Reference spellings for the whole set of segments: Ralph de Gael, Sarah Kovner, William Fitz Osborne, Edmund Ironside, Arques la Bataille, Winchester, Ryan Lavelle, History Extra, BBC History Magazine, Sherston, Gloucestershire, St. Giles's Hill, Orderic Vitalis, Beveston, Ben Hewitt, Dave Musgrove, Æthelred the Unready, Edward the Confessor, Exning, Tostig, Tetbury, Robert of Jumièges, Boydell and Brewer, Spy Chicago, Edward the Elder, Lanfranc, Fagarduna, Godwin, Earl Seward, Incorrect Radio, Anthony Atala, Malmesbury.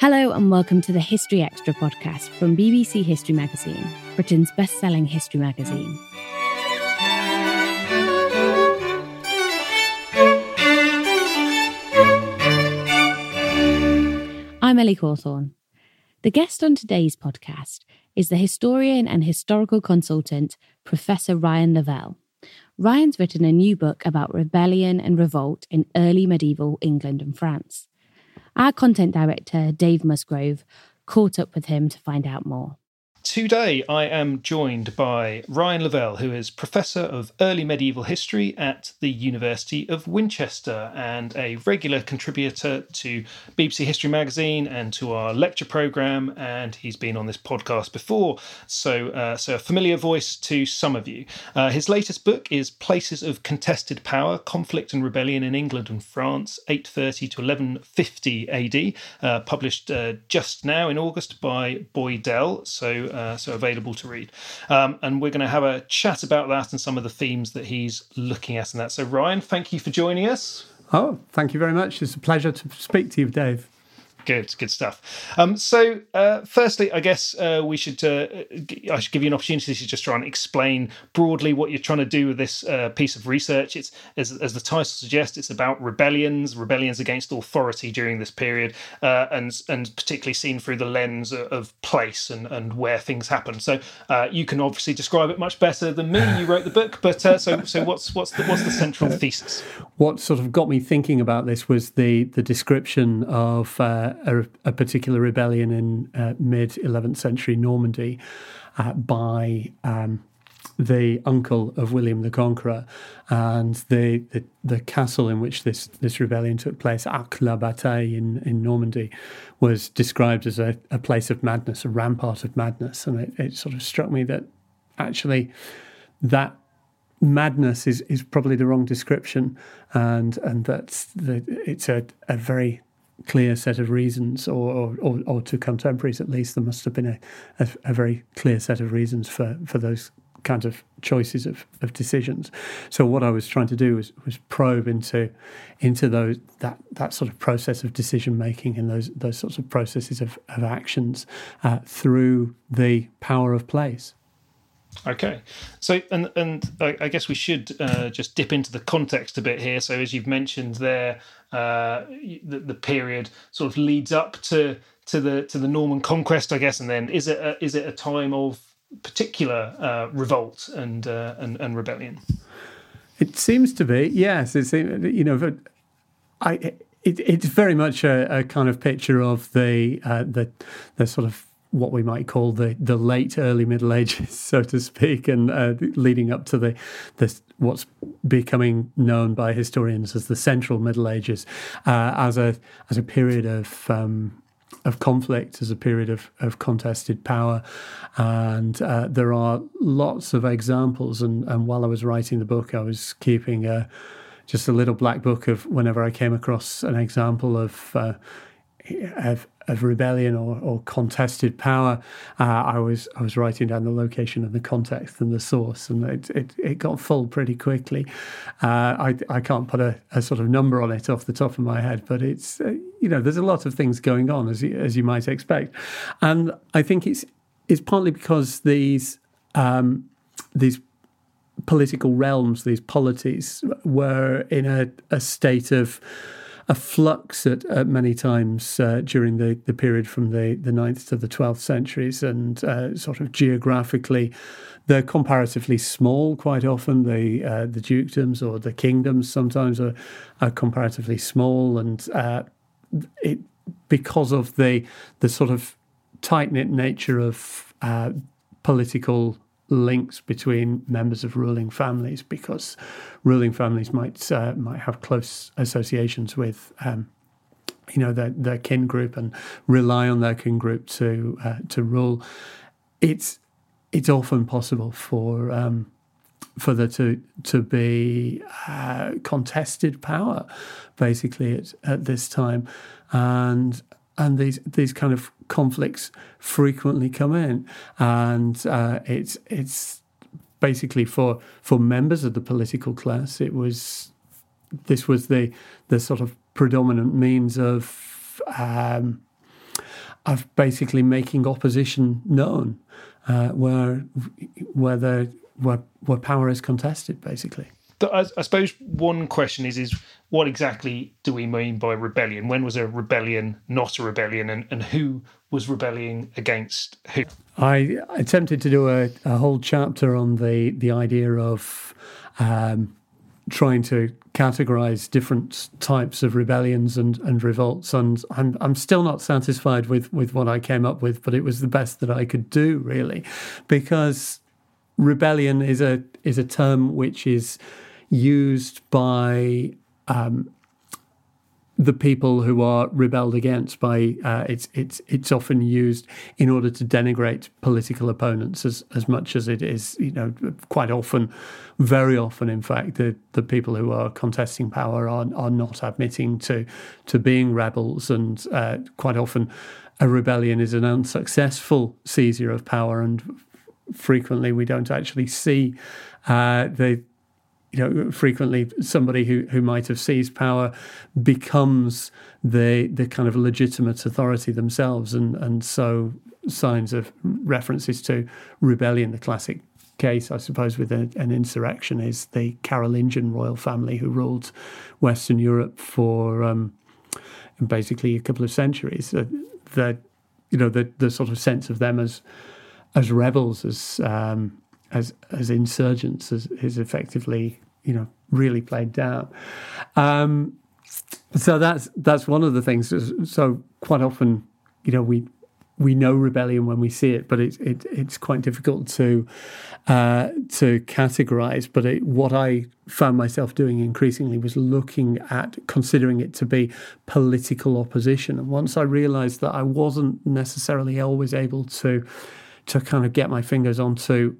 Hello and welcome to the History Extra podcast from BBC History Magazine, Britain's best-selling history magazine. I'm Ellie Cawthorn. The guest on today's podcast is the historian and historical consultant, Professor Ryan Lavelle. Ryan's written a new book about rebellion and revolt in early medieval England and France. Our content director, Dave Musgrove, caught up with him to find out more. Today I am joined by Ryan Lavelle, who is Professor of Early Medieval History at the University of Winchester and a regular contributor to BBC History Magazine and to our lecture programme, and he's been on this podcast before, so a familiar voice to some of you. His latest book is Places of Contested Power: Conflict and Rebellion in England and France, 830 to 1150 AD, published just now in August by Boydell, so available to read. And we're going to have a chat about that and some of the themes that he's looking at in that. So, Ryan, thank you for joining us. Oh, thank you very much. It's a pleasure to speak to you, Dave. Good stuff. So, firstly, I guess I should give you an opportunity to just try and explain broadly what you're trying to do with this piece of research. It's, as the title suggests, it's about rebellions against authority during this period, and particularly seen through the lens of place and where things happen. So you can obviously describe it much better than me. You wrote the book, but so what's the central thesis? What sort of got me thinking about this was the description of a particular rebellion in mid-11th century Normandy by the uncle of William the Conqueror, and the castle in which this rebellion took place, Arques la Bataille in Normandy, was described as a place of madness, a rampart of madness, and it sort of struck me that actually that madness is probably the wrong description, and it's a very clear set of reasons, or to contemporaries at least, there must have been a very clear set of reasons for those kinds of choices of decisions. So what I was trying to do was probe into those that sort of process of decision making and those sorts of processes of actions through the power of place. Okay, so and I guess we should just dip into the context a bit here. So as you've mentioned there, the period sort of leads up to the Norman conquest, I guess, and then is it a time of particular revolt and rebellion? It seems to be, yes. It's, you know, it's very much a kind of picture of the sort of what we might call the late early Middle Ages, so to speak, and leading up to the what's becoming known by historians as the Central Middle Ages, as a period of conflict, as a period of contested power. And there are lots of examples. And while I was writing the book, I was keeping just a little black book of whenever I came across an example of rebellion or contested power, I was writing down the location and the context and the source, and it got full pretty quickly. I can't put a sort of number on it off the top of my head, but it's there's a lot of things going on, as you might expect, and I think it's partly because these political realms, these polities, were in a state of a flux at many times during the period from the 9th to the 12th centuries, and sort of geographically they're comparatively small quite often. The dukedoms or the kingdoms sometimes are comparatively small, and because of the sort of tight-knit nature of political links between members of ruling families, because ruling families might have close associations with their kin group and rely on their kin group to rule. It's often possible for there to be contested power, basically at this time, and these kind of conflicts frequently come in, and it's basically for members of the political class. This was the sort of predominant means of basically making opposition known, where power is contested, basically. I suppose one question is what exactly do we mean by rebellion? When was a rebellion not a rebellion, and who was rebelling against who? I attempted to do a whole chapter on the idea of trying to categorise different types of rebellions and revolts, and I'm still not satisfied with what I came up with, but it was the best that I could do, really, because rebellion is a term which is used by the people who are rebelled against. By it's often used in order to denigrate political opponents as much as it is, quite often, very often, in fact, the people who are contesting power are not admitting to being rebels, and quite often a rebellion is an unsuccessful seizure of power, and frequently we don't actually see frequently somebody who might have seized power becomes the kind of legitimate authority themselves, and so signs of references to rebellion. The classic case, I suppose, with an insurrection is the Carolingian royal family who ruled Western Europe for basically a couple of centuries. The sort of sense of them as rebels, as insurgents, is effectively, really played down. So that's one of the things. So quite often, we know rebellion when we see it, but it's quite difficult to categorise. But what I found myself doing increasingly was looking at considering it to be political opposition. And once I realised that I wasn't necessarily always able to kind of get my fingers onto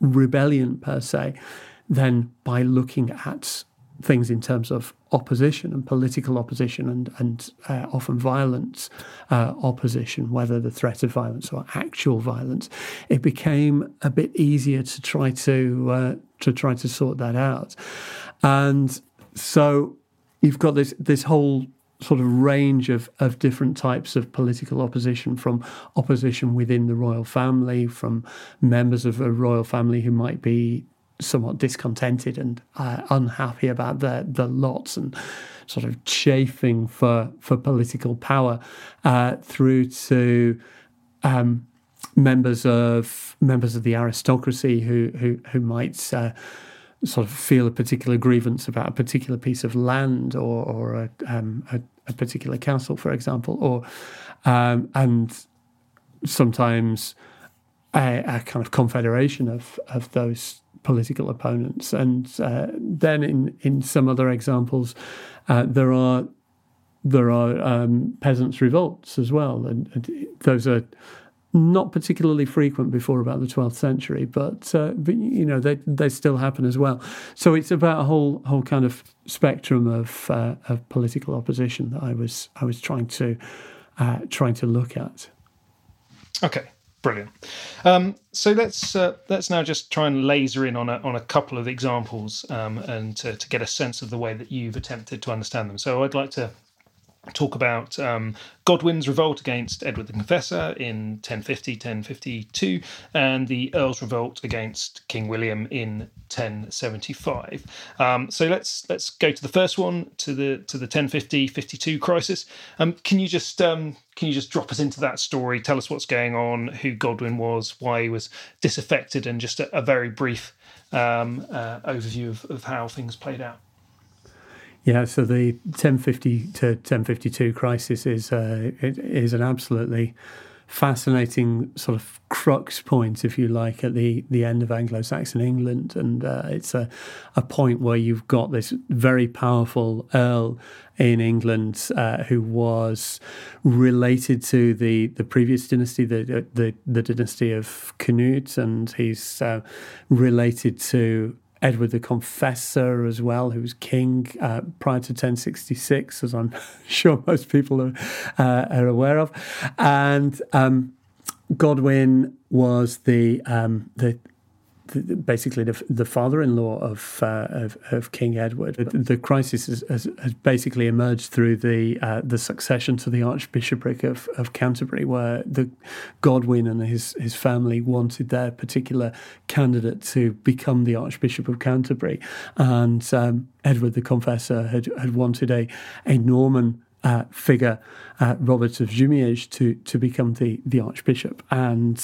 rebellion per se, then by looking at things in terms of opposition and political opposition and often violent opposition, whether the threat of violence or actual violence, it became a bit easier to try to sort that out. And so you've got this whole sort of range of different types of political opposition, from opposition within the royal family, from members of a royal family who might be somewhat discontented and unhappy about their lots and sort of chafing for political power, through to members of the aristocracy who might sort of feel a particular grievance about a particular piece of land or a particular castle, for example, and sometimes a kind of confederation of those political opponents. And then in some other examples, there are peasants' revolts as well, and those are not particularly frequent before about the 12th century, but you know, they still happen as well. So it's about a whole kind of spectrum of political opposition that I was trying to look at. Okay, brilliant. So let's now just try and laser in on a couple of examples and to get a sense of the way that you've attempted to understand them. So I'd like to talk about Godwin's revolt against Edward the Confessor in 1050, 1052, and the Earl's revolt against King William in 1075. So let's go to the first one, to the 1050-52 crisis. Can you just drop us into that story? Tell us what's going on, who Godwin was, why he was disaffected, and just a very brief overview of how things played out. Yeah, so the 1050 to 1052 crisis is an absolutely fascinating sort of crux point, if you like, at the end of Anglo-Saxon England. And it's a point where you've got this very powerful Earl in England who was related to the previous dynasty, the dynasty of Canute, and he's related to Edward the Confessor as well, who was king prior to 1066, as I'm sure most people are aware of. And Godwin was the father-in-law of King Edward. The crisis has basically emerged through the succession to the Archbishopric of Canterbury, where the Godwin and his family wanted their particular candidate to become the Archbishop of Canterbury, and Edward the Confessor had wanted a Norman figure, Robert of Jumièges, to become the Archbishop, and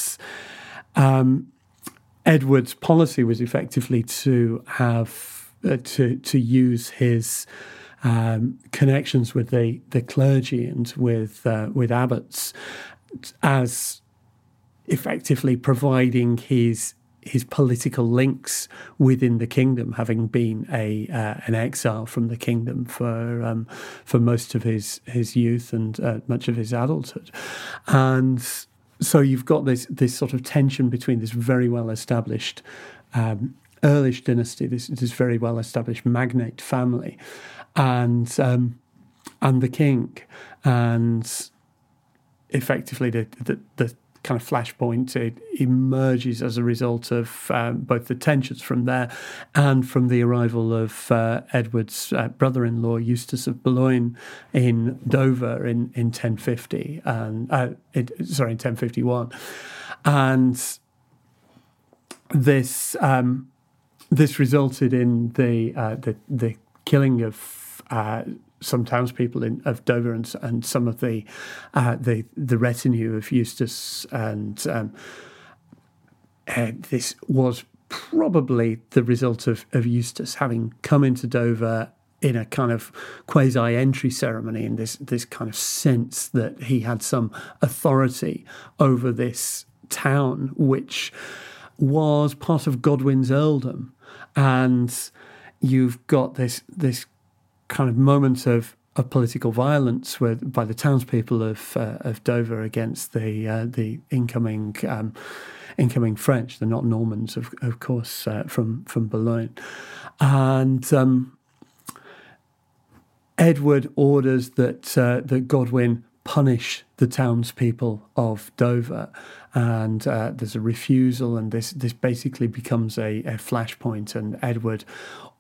Edward's policy was effectively to have to use his connections with the clergy and with abbots as effectively providing his political links within the kingdom, having been an exile from the kingdom for most of his youth and much of his adulthood, and so you've got this sort of tension between this very well-established Earlish dynasty, this very well-established magnate family, and the king, and effectively the kind of flashpoint it emerges as a result of both the tensions from there and from the arrival of Edward's brother-in-law Eustace of Boulogne in Dover in 1050 and in 1051, and this resulted in the killing of some townspeople of Dover and some of the retinue of Eustace, and this was probably the result of Eustace having come into Dover in a kind of quasi-entry ceremony, and this kind of sense that he had some authority over this town, which was part of Godwin's earldom. And you've got this kind of moments of political violence by the townspeople of Dover against the incoming French, the not Normans, of course, from Boulogne, and Edward orders that Godwin punish the townspeople of Dover, and there's a refusal, and this basically becomes a flashpoint, and Edward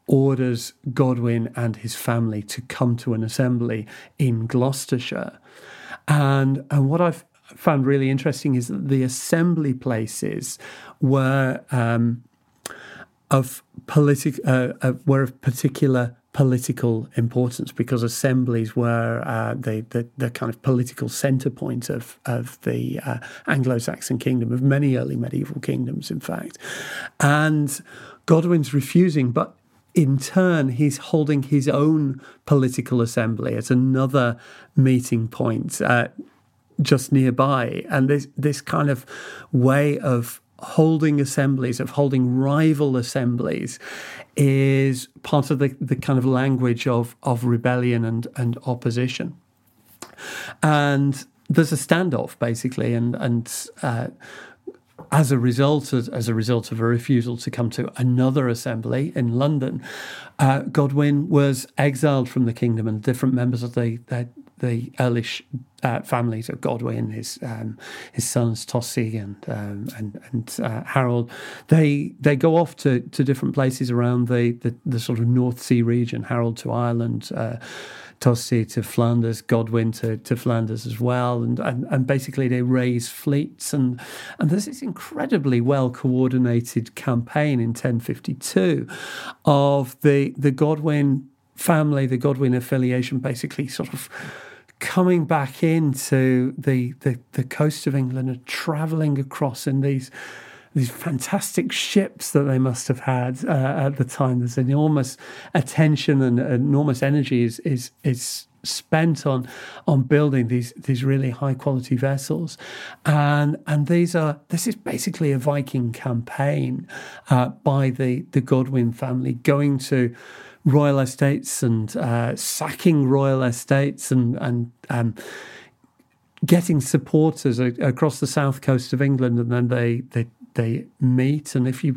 orders Godwin and his family to come to an assembly in Gloucestershire. And what I've found really interesting is that the assembly places were of particular political importance, because assemblies were the kind of political centre point of the Anglo-Saxon kingdom, of many early medieval kingdoms, in fact. And Godwin's refusing, but in turn, he's holding his own political assembly at another meeting point just nearby. And this kind of way of holding assemblies, of holding rival assemblies, is part of the kind of language of rebellion and opposition. And there's a standoff basically, and as a result of a refusal to come to another assembly in London, Godwin was exiled from the kingdom, and different members of the Earlish families of Godwin, his sons Tostig and Harold, they go off to different places around the sort of North Sea region. Harold to Ireland, Tostig to Flanders, Godwin to Flanders as well, and basically they raise fleets, and there's this incredibly well coordinated campaign in 1052 of the Godwin family, the Godwin affiliation, basically sort of coming back into the coast of England and travelling across in these fantastic ships that they must have had at the time. There's enormous attention and enormous energy is spent on building these really high quality vessels, and this is basically a Viking campaign by the Godwin family, going to royal estates and sacking royal estates and getting supporters across the south coast of England, and then they meet. And if you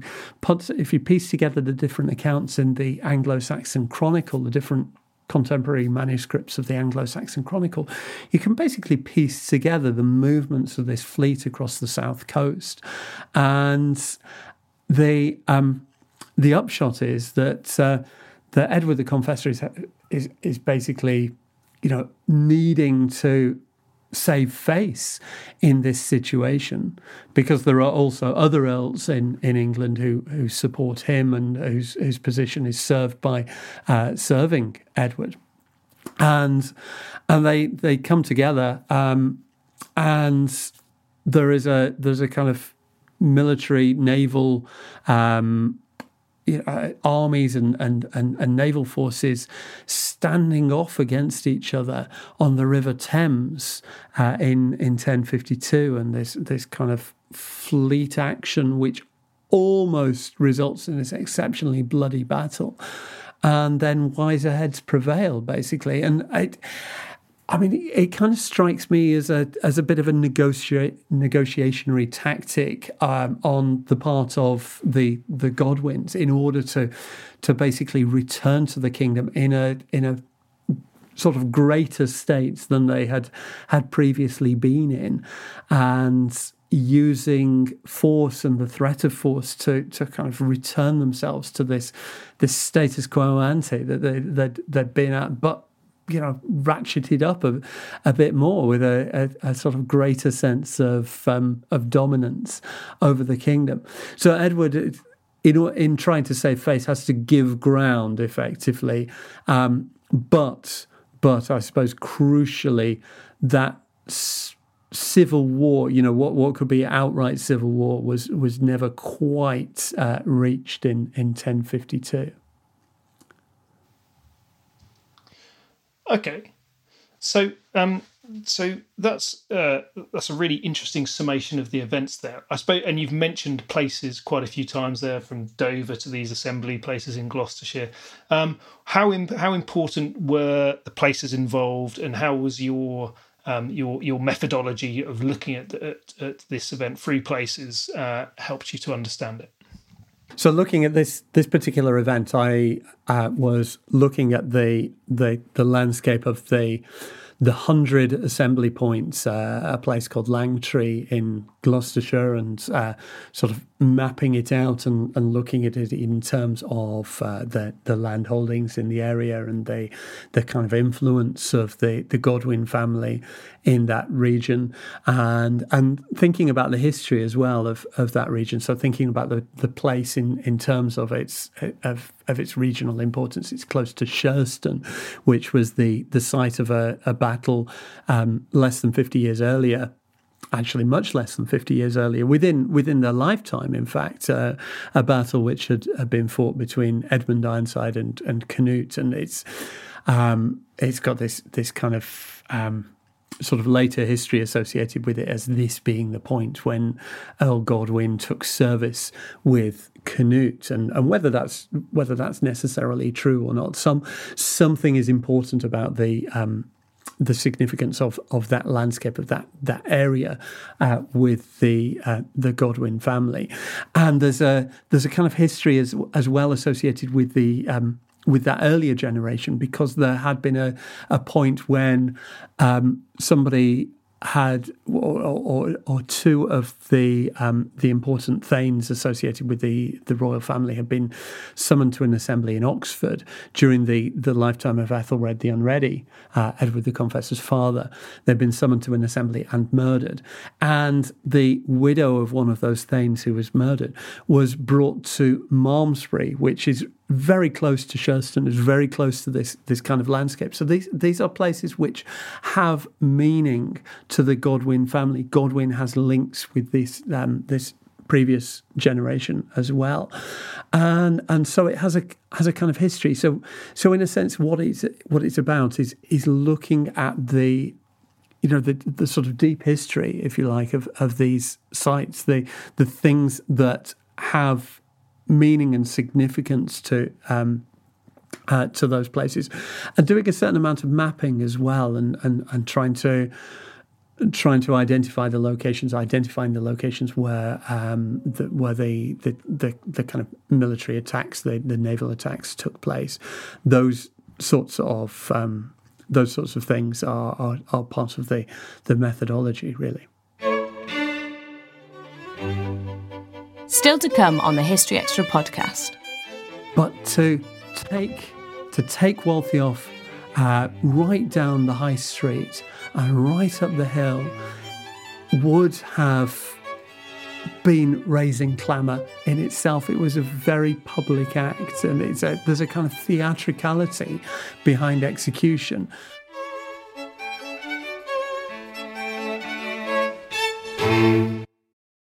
piece together the different accounts in the Anglo-Saxon Chronicle, the different contemporary manuscripts of the Anglo-Saxon Chronicle, you can basically piece together the movements of this fleet across the south coast. And the upshot is that that Edward the Confessor is basically, needing to save face in this situation, because there are also other earls in England who support him, and whose position is served by serving Edward, and they come together, and there's a kind of military naval. Armies and naval forces standing off against each other on the River Thames in 1052, and this kind of fleet action which almost results in this exceptionally bloody battle, and then wiser heads prevail basically. And it kind of strikes me as a bit of a negotiationary tactic on the part of the Godwins, in order to basically return to the kingdom in a sort of greater state than they had previously been in, and using force and the threat of force to kind of return themselves to this status quo ante that they'd been at, but ratcheted up a bit more, with a sort of greater sense of dominance over the kingdom. So Edward, in trying to save face, has to give ground effectively, but I suppose crucially that civil war, what could be outright civil war, was never quite reached in 1052. Okay, so that's a really interesting summation of the events there, I suppose. And you've mentioned places quite a few times there, from Dover to these assembly places in Gloucestershire. How important were the places involved, and how was your methodology of looking at this event through places helped you to understand it? So looking at this particular event, I was looking at the landscape of the 100 assembly points, a place called Langtree in Gloucestershire, and sort of mapping it out and looking at it in terms of the land holdings in the area, and the kind of influence of the Godwin family in that region, and thinking about the history as well of that region. So thinking about the place in terms of its regional importance. It's close to Sherston, which was the site of a battle less than 50 years earlier, actually much less than 50 years earlier, within their lifetime, in fact, a battle which had been fought between Edmund Ironside and Canute. And it's got this kind of sort of later history associated with it as this being the point when Earl Godwin took service with Canute, and whether that's necessarily true or not, something is important about the significance of that landscape, of that area, with the Godwin family. And there's a kind of history as well associated with the with that earlier generation, because there had been a point when somebody had or two of the important thanes associated with the royal family had been summoned to an assembly in Oxford during the lifetime of Æthelred the Unready, Edward the Confessor's father. They'd been summoned to an assembly and murdered. And the widow of one of those thanes who was murdered was brought to Malmesbury, which is very close to Sherston, is very close to this kind of landscape. So these are places which have meaning to the Godwin family. Godwin has links with this previous generation as well, and so it has a kind of history. So in a sense, what it's about is looking at the, you know, the sort of deep history, if you like, of these sites, the things that have meaning and significance to those places, and doing a certain amount of mapping as well, and trying to identifying the locations where the kind of military attacks, the naval attacks took place. Those sorts of things are part of the methodology, really. Still to come on the History Extra podcast. But to take Waltheof right down the high street and right up the hill would have been raising clamour in itself. It was a very public act, and there's a kind of theatricality behind execution.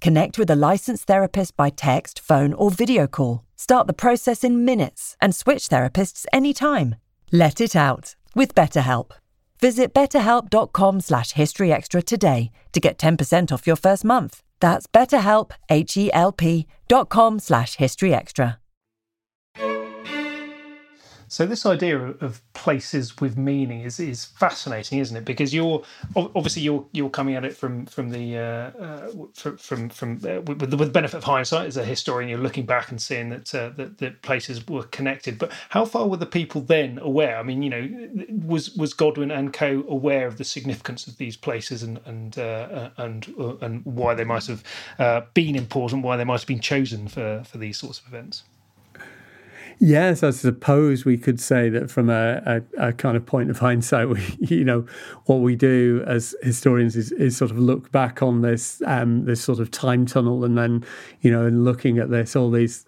Connect with a licensed therapist by text, phone, or video call. Start the process in minutes and switch therapists anytime. Let it out with BetterHelp. Visit betterhelp.com/historyextra today to get 10% off your first month. That's betterhelp, HELP.com/historyextra. So this idea of places with meaning is fascinating, isn't it? Because you're coming at it from the with the benefit of hindsight as a historian. You're looking back and seeing that places were connected. But how far were the people then aware? I mean, you know, was Godwin and co. aware of the significance of these places and why they might have been important, why they might have been chosen for these sorts of events? Yes, I suppose we could say that from a kind of point of hindsight, what we do as historians is sort of look back on this sort of time tunnel, and then, you know, and looking at this, all these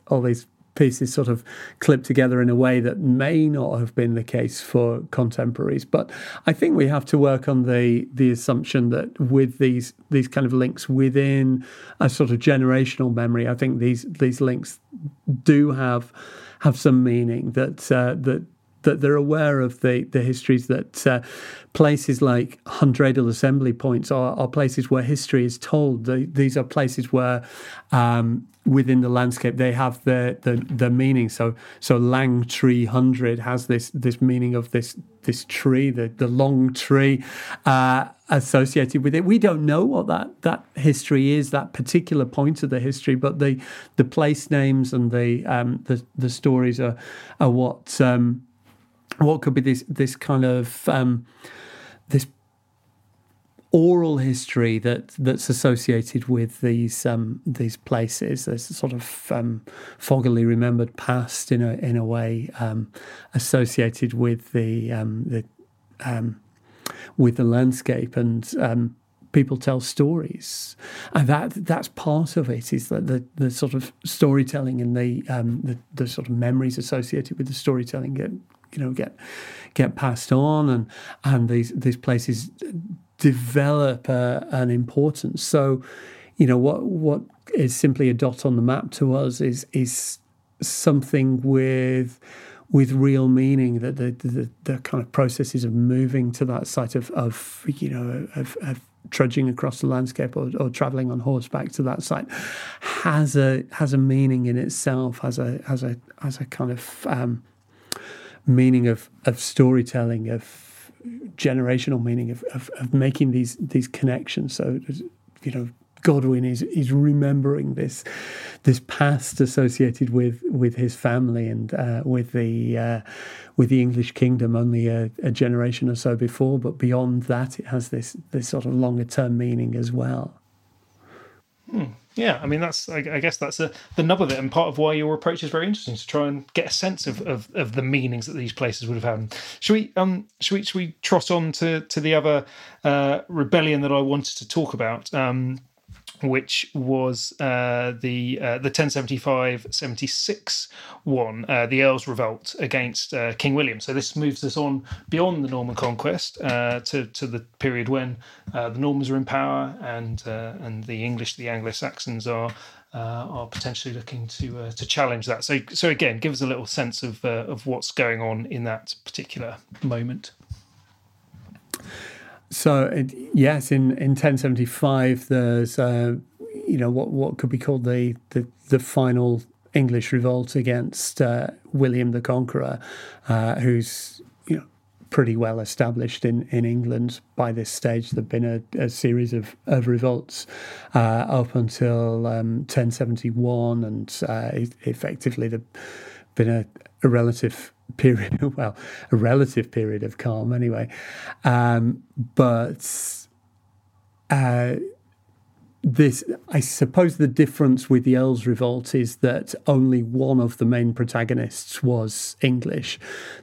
pieces sort of clipped together in a way that may not have been the case for contemporaries. But I think we have to work on the assumption that with these kind of links within a sort of generational memory, I think these links do have some meaning that that they're aware of the histories that places like Hundredal Assembly Points are places where history is told. These are places where within the landscape they have the meaning. So Langtree 100 has this meaning of this tree, the long tree associated with it. We don't know what that history is, that particular point of the history, but the place names and the stories are what could be this kind of this oral history that's associated with these places. There's a sort of foggily remembered past in a way associated with the landscape, and people tell stories, and that's part of it, is that the sort of storytelling and the sort of memories associated with the storytelling get passed on, and these places develop an importance. So, what is simply a dot on the map to us is something with real meaning, that the kind of processes of moving to that site of trudging across the landscape or travelling on horseback to that site has a meaning in itself, has a kind of meaning of storytelling, of generational meaning, of making these connections. So, Godwin is remembering this past associated with his family and with the English kingdom only a generation or so before. But beyond that, it has this sort of longer term meaning as well. Yeah, I mean, I guess that's the nub of it, and part of why your approach is very interesting, to try and get a sense of the meanings that these places would have had. Should we trot on to the other rebellion that I wanted to talk about, which was the 1075-76 one, the Earl's Revolt against King William. So this moves us on beyond the Norman conquest to the period when the Normans are in power, and the English, the Anglo-Saxons, are potentially looking to challenge that. So again, give us a little sense of what's going on in that particular moment. So, yes, in 1075, there's, what could be called the final English revolt against William the Conqueror, who's, pretty well established in England by this stage. There'd been a series of revolts up until 1071, and effectively there'd been a relative period of calm anyway, but this, I suppose, the difference with the Earl's Revolt is that only one of the main protagonists was English.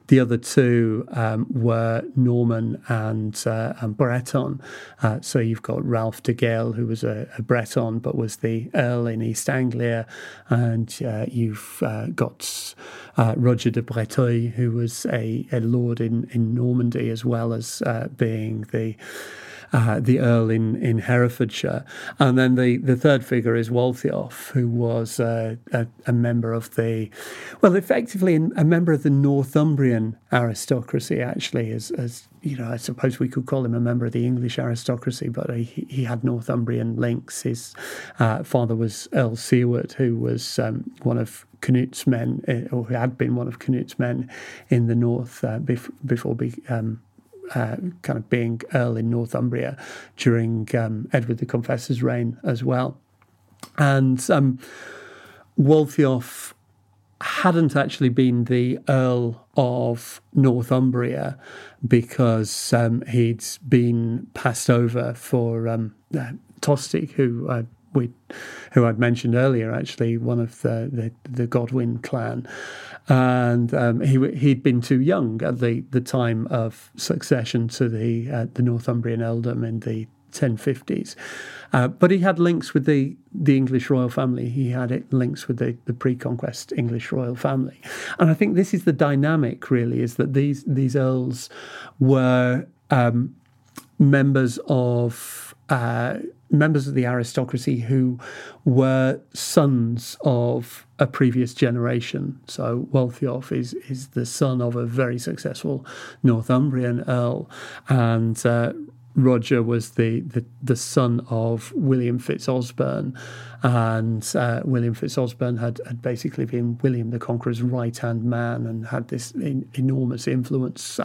The other two were Norman and Breton. So you've got Ralph de Gael, who was a Breton but was the Earl in East Anglia, and you've got Roger de Breteuil, who was a lord in Normandy, as well as being the Earl in Herefordshire. And then the third figure is Waltheof, who was a member of a member of the Northumbrian aristocracy, actually, I suppose we could call him a member of the English aristocracy, but he had Northumbrian links. His father was Earl Seward, who was one of Canute's men, or who had been one of Canute's men in the north kind of being Earl in Northumbria during Edward the Confessor's reign as well. And Waltheof hadn't actually been the Earl of Northumbria, because he'd been passed over for Tostig, who I'd mentioned earlier, actually, one of the Godwin clan. And he'd been too young at the time of succession to the Northumbrian earldom in the 1050s. But he had links with the English royal family. He had links with the pre-conquest English royal family. And I think this is the dynamic, really, is that these earls were members of members of the aristocracy who were sons of a previous generation. So Waltheof is the son of a very successful Northumbrian earl, and Roger was the son of William Fitz Osborne, and William Fitz Osborne had basically been William the Conqueror's right-hand man and had this enormous influence,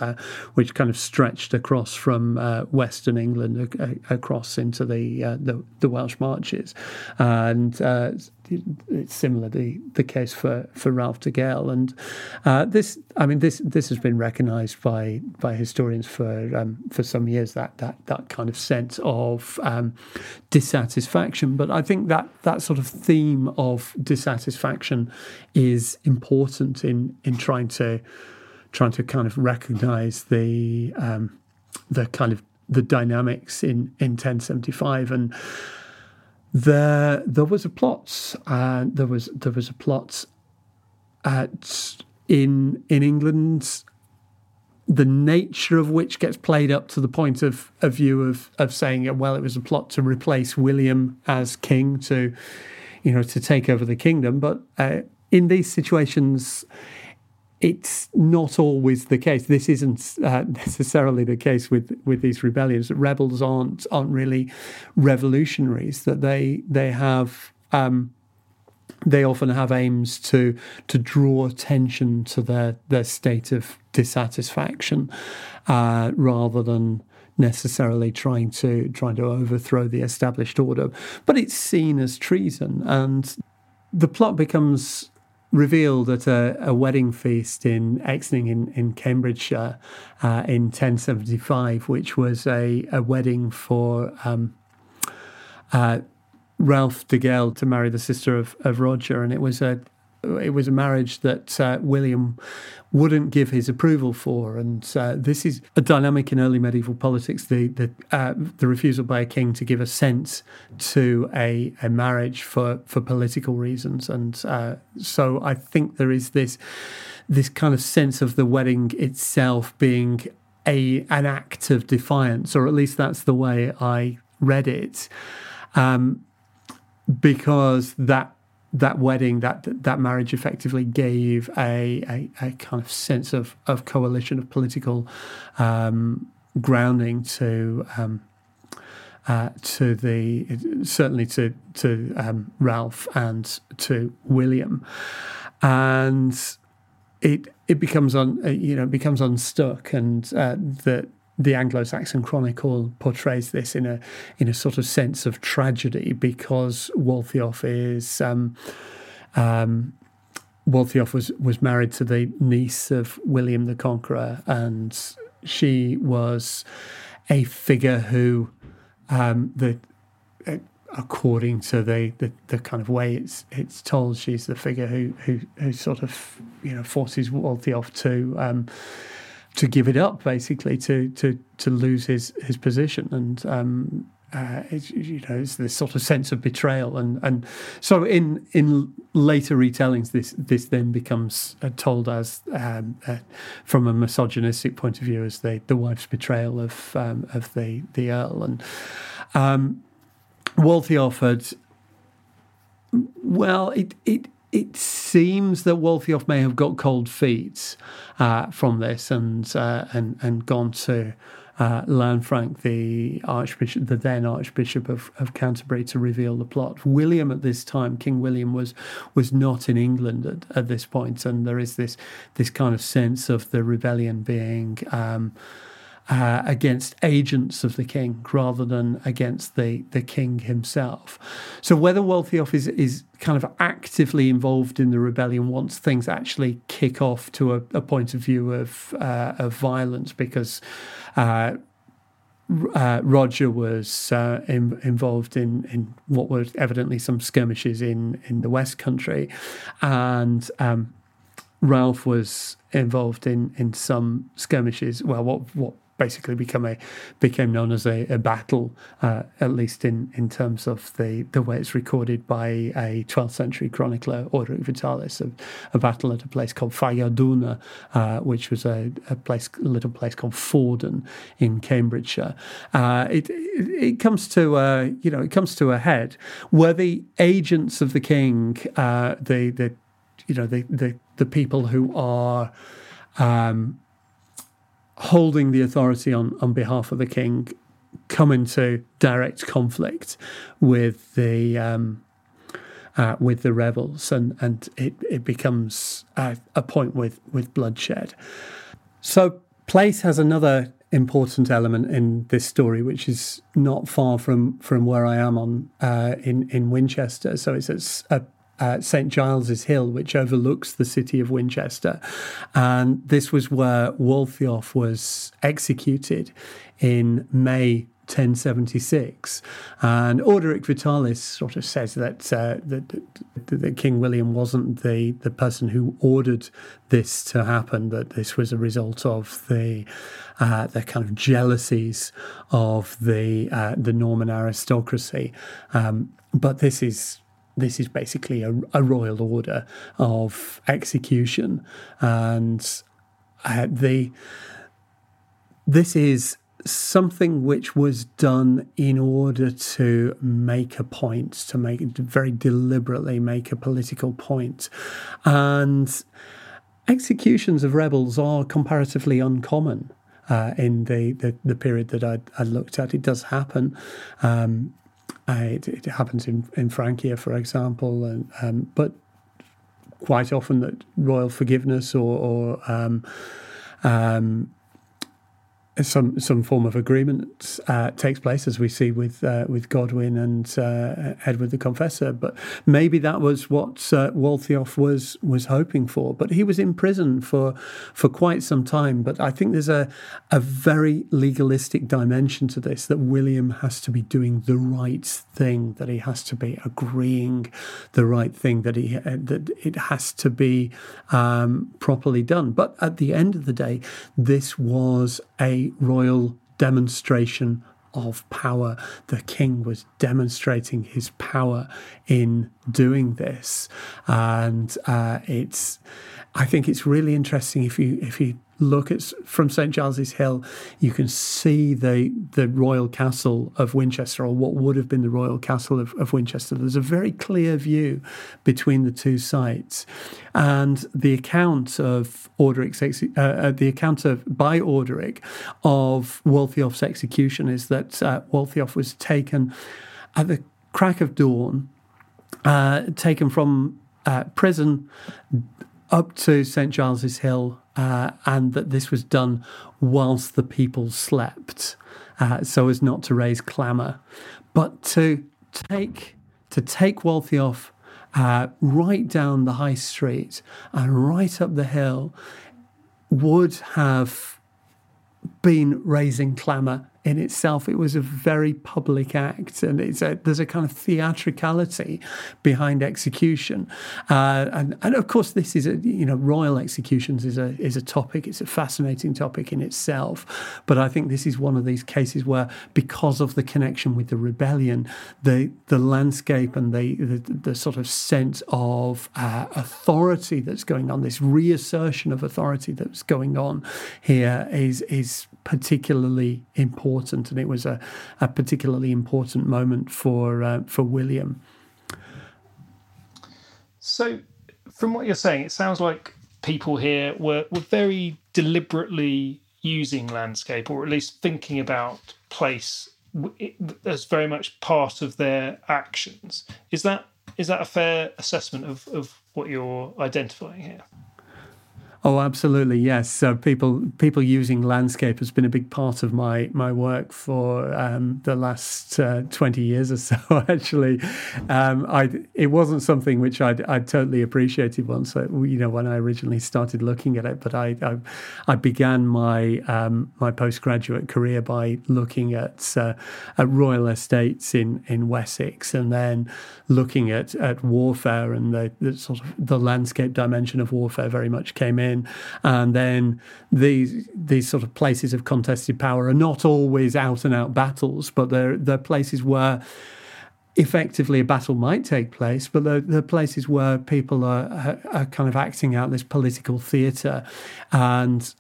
which kind of stretched across from Western England across into the Welsh Marches. And it's similarly the case for Ralph de Gael. And this has been recognised by historians for some years, that kind of sense of dissatisfaction. But I think that sort of theme of dissatisfaction is important in trying to kind of recognise the kind of the dynamics in 1075. And there was a plot. There was a plot in England, the nature of which gets played up to the point of a view of saying, well, it was a plot to replace William as king, to take over the kingdom. But in these situations, it's not always the case. This isn't necessarily the case with these rebellions. Rebels aren't really revolutionaries. That they have they often have aims to draw attention to their state of dissatisfaction, rather than necessarily trying to overthrow the established order. But it's seen as treason, and the plot becomes revealed at a wedding feast in Exning in Cambridgeshire in 1075, which was a wedding for Ralph de Gael to marry the sister of Roger, and it was a marriage that William wouldn't give his approval for, and this is a dynamic in early medieval politics: the refusal by a king to give assent to a marriage for political reasons, and so I think there is this kind of sense of the wedding itself being an act of defiance, or at least that's the way I read it, because that wedding, that marriage effectively gave a kind of sense of coalition, of political grounding to Ralph and to William, and it becomes unstuck, and the Anglo-Saxon Chronicle portrays this in a sort of sense of tragedy, because Waltheof is Waltheof was married to the niece of William the Conqueror, and she was a figure who according to the kind of way it's told, she's the figure who sort of forces Waltheof to give it up, basically, to lose his position, and it's this sort of sense of betrayal, and so in later retellings, this then becomes told as from a misogynistic point of view as the wife's betrayal of the earl, and Waltheof It seems that Waltheof may have got cold feet from this, and gone to Lanfranc, the then Archbishop of Canterbury, to reveal the plot. William at this time, King William, was not in England at this point, and there is this kind of sense of the rebellion being against agents of the king rather than against the king himself. So whether Waltheof is kind of actively involved in the rebellion once things actually kick off to a point of view of violence, because Roger was involved in what were evidently some skirmishes in the West Country, and Ralph was involved in some skirmishes. Well, what basically became known as a battle, at least in terms of the way it's recorded by a 12th century chronicler, Orderic Vitalis, a battle at a place called Fagarduna, which was a little place called Fordon in Cambridgeshire. It comes to a head. Were the agents of the king, the people who are holding the authority on behalf of the king, come into direct conflict with the rebels, and it becomes a point with bloodshed. So place has another important element in this story, which is not far from where I am in Winchester. So it's St. Giles's Hill, which overlooks the city of Winchester. And this was where Waltheof was executed in May 1076. And Orderic Vitalis sort of says that King William wasn't the person who ordered this to happen, that this was a result of the kind of jealousies of the Norman aristocracy. But this is basically a royal order of execution, and this is something which was done in order to make a point, very deliberately make a political point. And executions of rebels are comparatively uncommon in the period that I looked at. It does happen. It happens in Francia, for example, and but quite often that royal forgiveness or some form of agreement takes place, as we see with Godwin and Edward the Confessor. But maybe that was what Waltheof was hoping for. But he was in prison for quite some time. But I think there's a very legalistic dimension to this, that William has to be doing the right thing, that he has to be agreeing the right thing, that it has to be properly done. But at the end of the day, this was a royal demonstration of power. The king was demonstrating his power in doing this, and I think it's really interesting if you look at from St. Giles's Hill, you can see the royal castle of Winchester, or what would have been the royal castle of Winchester. There's a very clear view between the two sites, and the account of Orderic of Waltheof's execution is that Waltheof was taken at the crack of dawn, taken from prison up to St. Giles's Hill. And that this was done whilst the people slept, so as not to raise clamour, but to take Waltheof right down the high street and right up the hill would have been raising clamour in itself. It was a very public act, and there's a kind of theatricality behind execution, and of course this is royal executions is a topic. It's a fascinating topic in itself, but I think this is one of these cases where, because of the connection with the rebellion, the landscape and the sort of sense of authority that's going on, this reassertion of authority that's going on here is particularly important, and it was a particularly important moment for William. So, from what you're saying, it sounds like people here were very deliberately using landscape, or at least thinking about place as very much part of their actions. Is that a fair assessment of what you're identifying here? Oh, absolutely, yes. So people using landscape has been a big part of my work for the last 20 years or so, actually. It wasn't something which I totally appreciated once, when I originally started looking at it, but I began my postgraduate career by looking at royal estates in Wessex, and then looking at warfare, and the sort of the landscape dimension of warfare very much came in. in. And then these sort of places of contested power are not always out and out battles, but they're places where effectively a battle might take place, but the places where people are kind of acting out this political theatre, and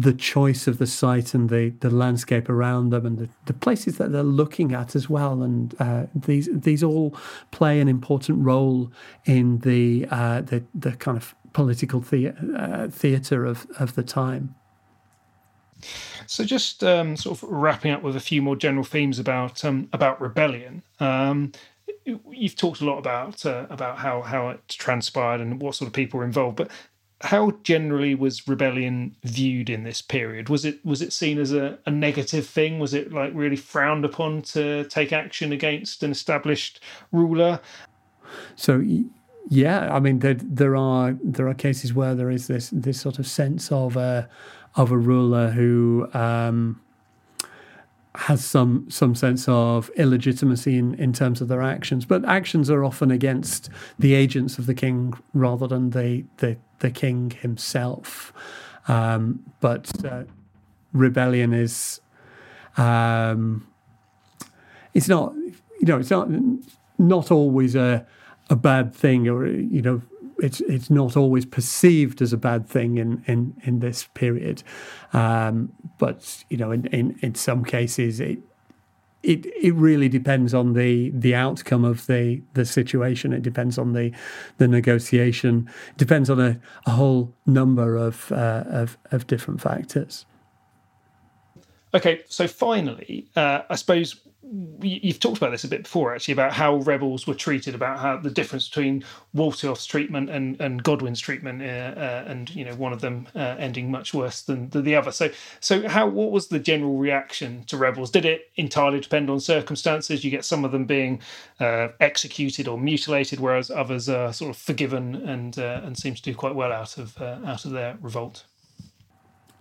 the choice of the site and the landscape around them and the places that they're looking at as well. And these all play an important role in the kind of political theatre of the time. So just sort of wrapping up with a few more general themes about rebellion. You've talked a lot about how it transpired and what sort of people were involved, but how generally was rebellion viewed in this period? Was it seen as a negative thing? Was it like really frowned upon to take action against an established ruler? So yeah, I mean there are cases where there is this sort of sense of a ruler who has some sense of illegitimacy in terms of their actions. But actions are often against the agents of the king rather than the king himself. But rebellion is... it's not... You know, it's not always a bad thing, or, you know, it's not always perceived as a bad thing in this period, but you know in some cases it really depends on the outcome of the situation. It depends on the negotiation. It depends on a whole number of different factors. Okay, so finally, I suppose. You've talked about this a bit before, actually, about how rebels were treated, about how the difference between Waltheof's treatment and Godwin's treatment, and you know one of them ending much worse than the other. So what was the general reaction to rebels? Did it entirely depend on circumstances? You get some of them being executed or mutilated, whereas others are sort of forgiven and seem to do quite well out of their revolt.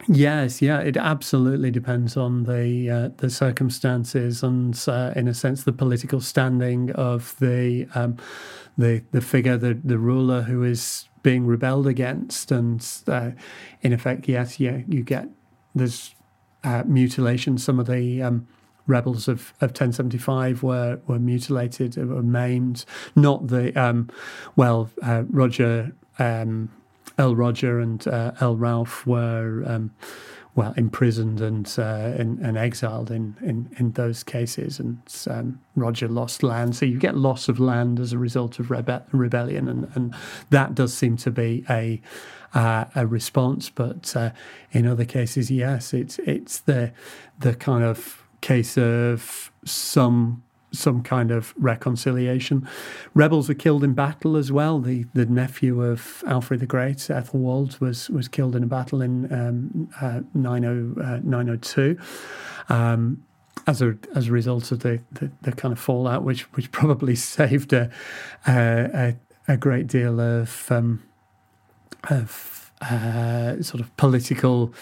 Yes, yeah, it absolutely depends on the circumstances and, in a sense, the political standing of the figure, the ruler who is being rebelled against, and in effect, yes, yeah, you get there's mutilation. Some of the rebels of 1075 were mutilated, were maimed. Not the Roger. Earl Roger and Earl Ralph were, imprisoned and exiled in those cases. And Roger lost land. So you get loss of land as a result of rebellion. And that does seem to be a response. But in other cases, yes, it's the kind of case of some kind of reconciliation. Rebels were killed in battle as well. The nephew of Alfred the Great, Æthelwald, was killed in a battle in 902 as a result of the kind of fallout, which probably saved a great deal of sort of political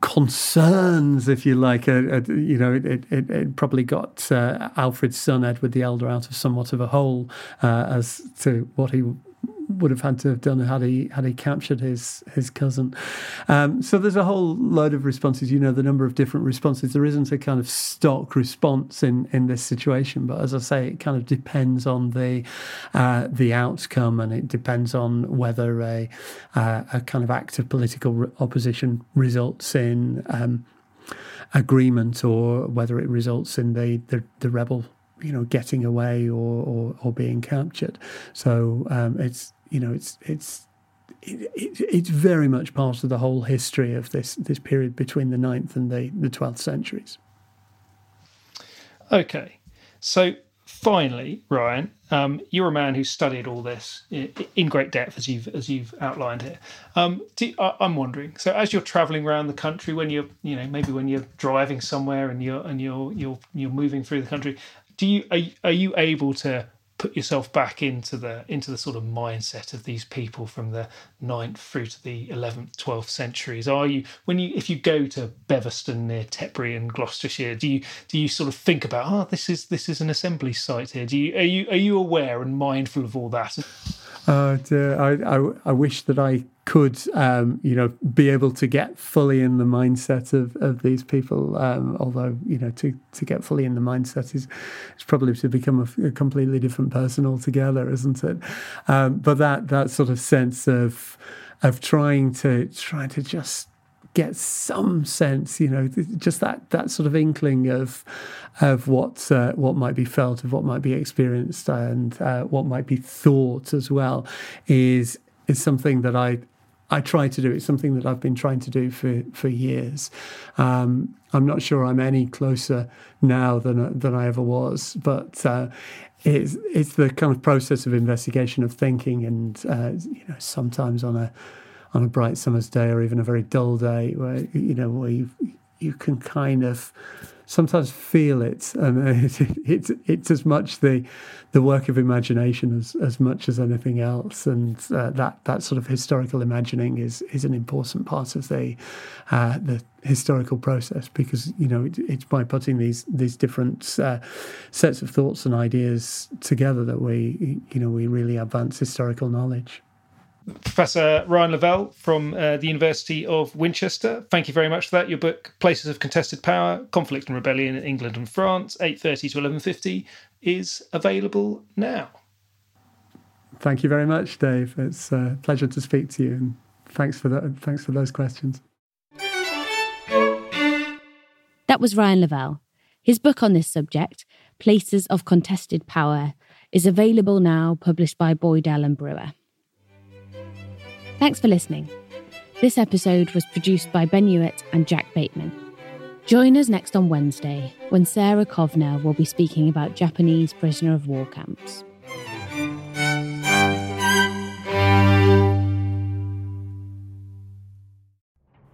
concerns, if you like. You know, it probably got Alfred's son Edward the Elder out of somewhat of a hole as to what he would have had to have done had he captured his cousin. So there's a whole load of responses. You know, the number of different responses. There isn't a kind of stock response in this situation, but as I say, it kind of depends on the outcome, and it depends on whether a kind of act of political opposition results in agreement, or whether it results in the rebel, you know, getting away or being captured. So it's very much part of the whole history of this period between the 9th and the 12th centuries. Okay, so finally, Ryan, you're a man who studied all this in great depth, as you've outlined here. I'm wondering, so as you're travelling around the country, when you're, you know, maybe when you're driving somewhere and you're moving through the country, Are you able to put yourself back into the sort of mindset of these people from the 9th through to the 11th, 12th centuries? Are you, if you go to Beveston near Tetbury in Gloucestershire, do you sort of think about, this is an assembly site here? Are you aware and mindful of all that? I wish that I could, be able to get fully in the mindset of these people. Although, to get fully in the mindset is probably to become a completely different person altogether, isn't it? But that sort of sense of trying to just get some sense, just that sort of inkling of what might be felt, of what might be experienced, and what might be thought as well, is something that I try to do. It's something that I've been trying to do for years. I'm not sure I'm any closer now than I ever was, but it's the kind of process of investigation, of thinking, and sometimes on a bright summer's day, or even a very dull day, where you can kind of sometimes feel it, and it's as much the work of imagination as much as anything else. And that sort of historical imagining is an important part of the historical process, because it's by putting these different sets of thoughts and ideas together that we really advance historical knowledge. Professor Ryan Lavelle from the University of Winchester, thank you very much for that. Your book, Places of Contested Power, Conflict and Rebellion in England and France, 830 to 1150, is available now. Thank you very much, Dave. It's a pleasure to speak to you, and thanks for that. Thanks for those questions. That was Ryan Lavelle. His book on this subject, Places of Contested Power, is available now, published by Boydell and Brewer. Thanks for listening. This episode was produced by Ben Hewitt and Jack Bateman. Join us next on Wednesday, when Sarah Kovner will be speaking about Japanese prisoner of war camps.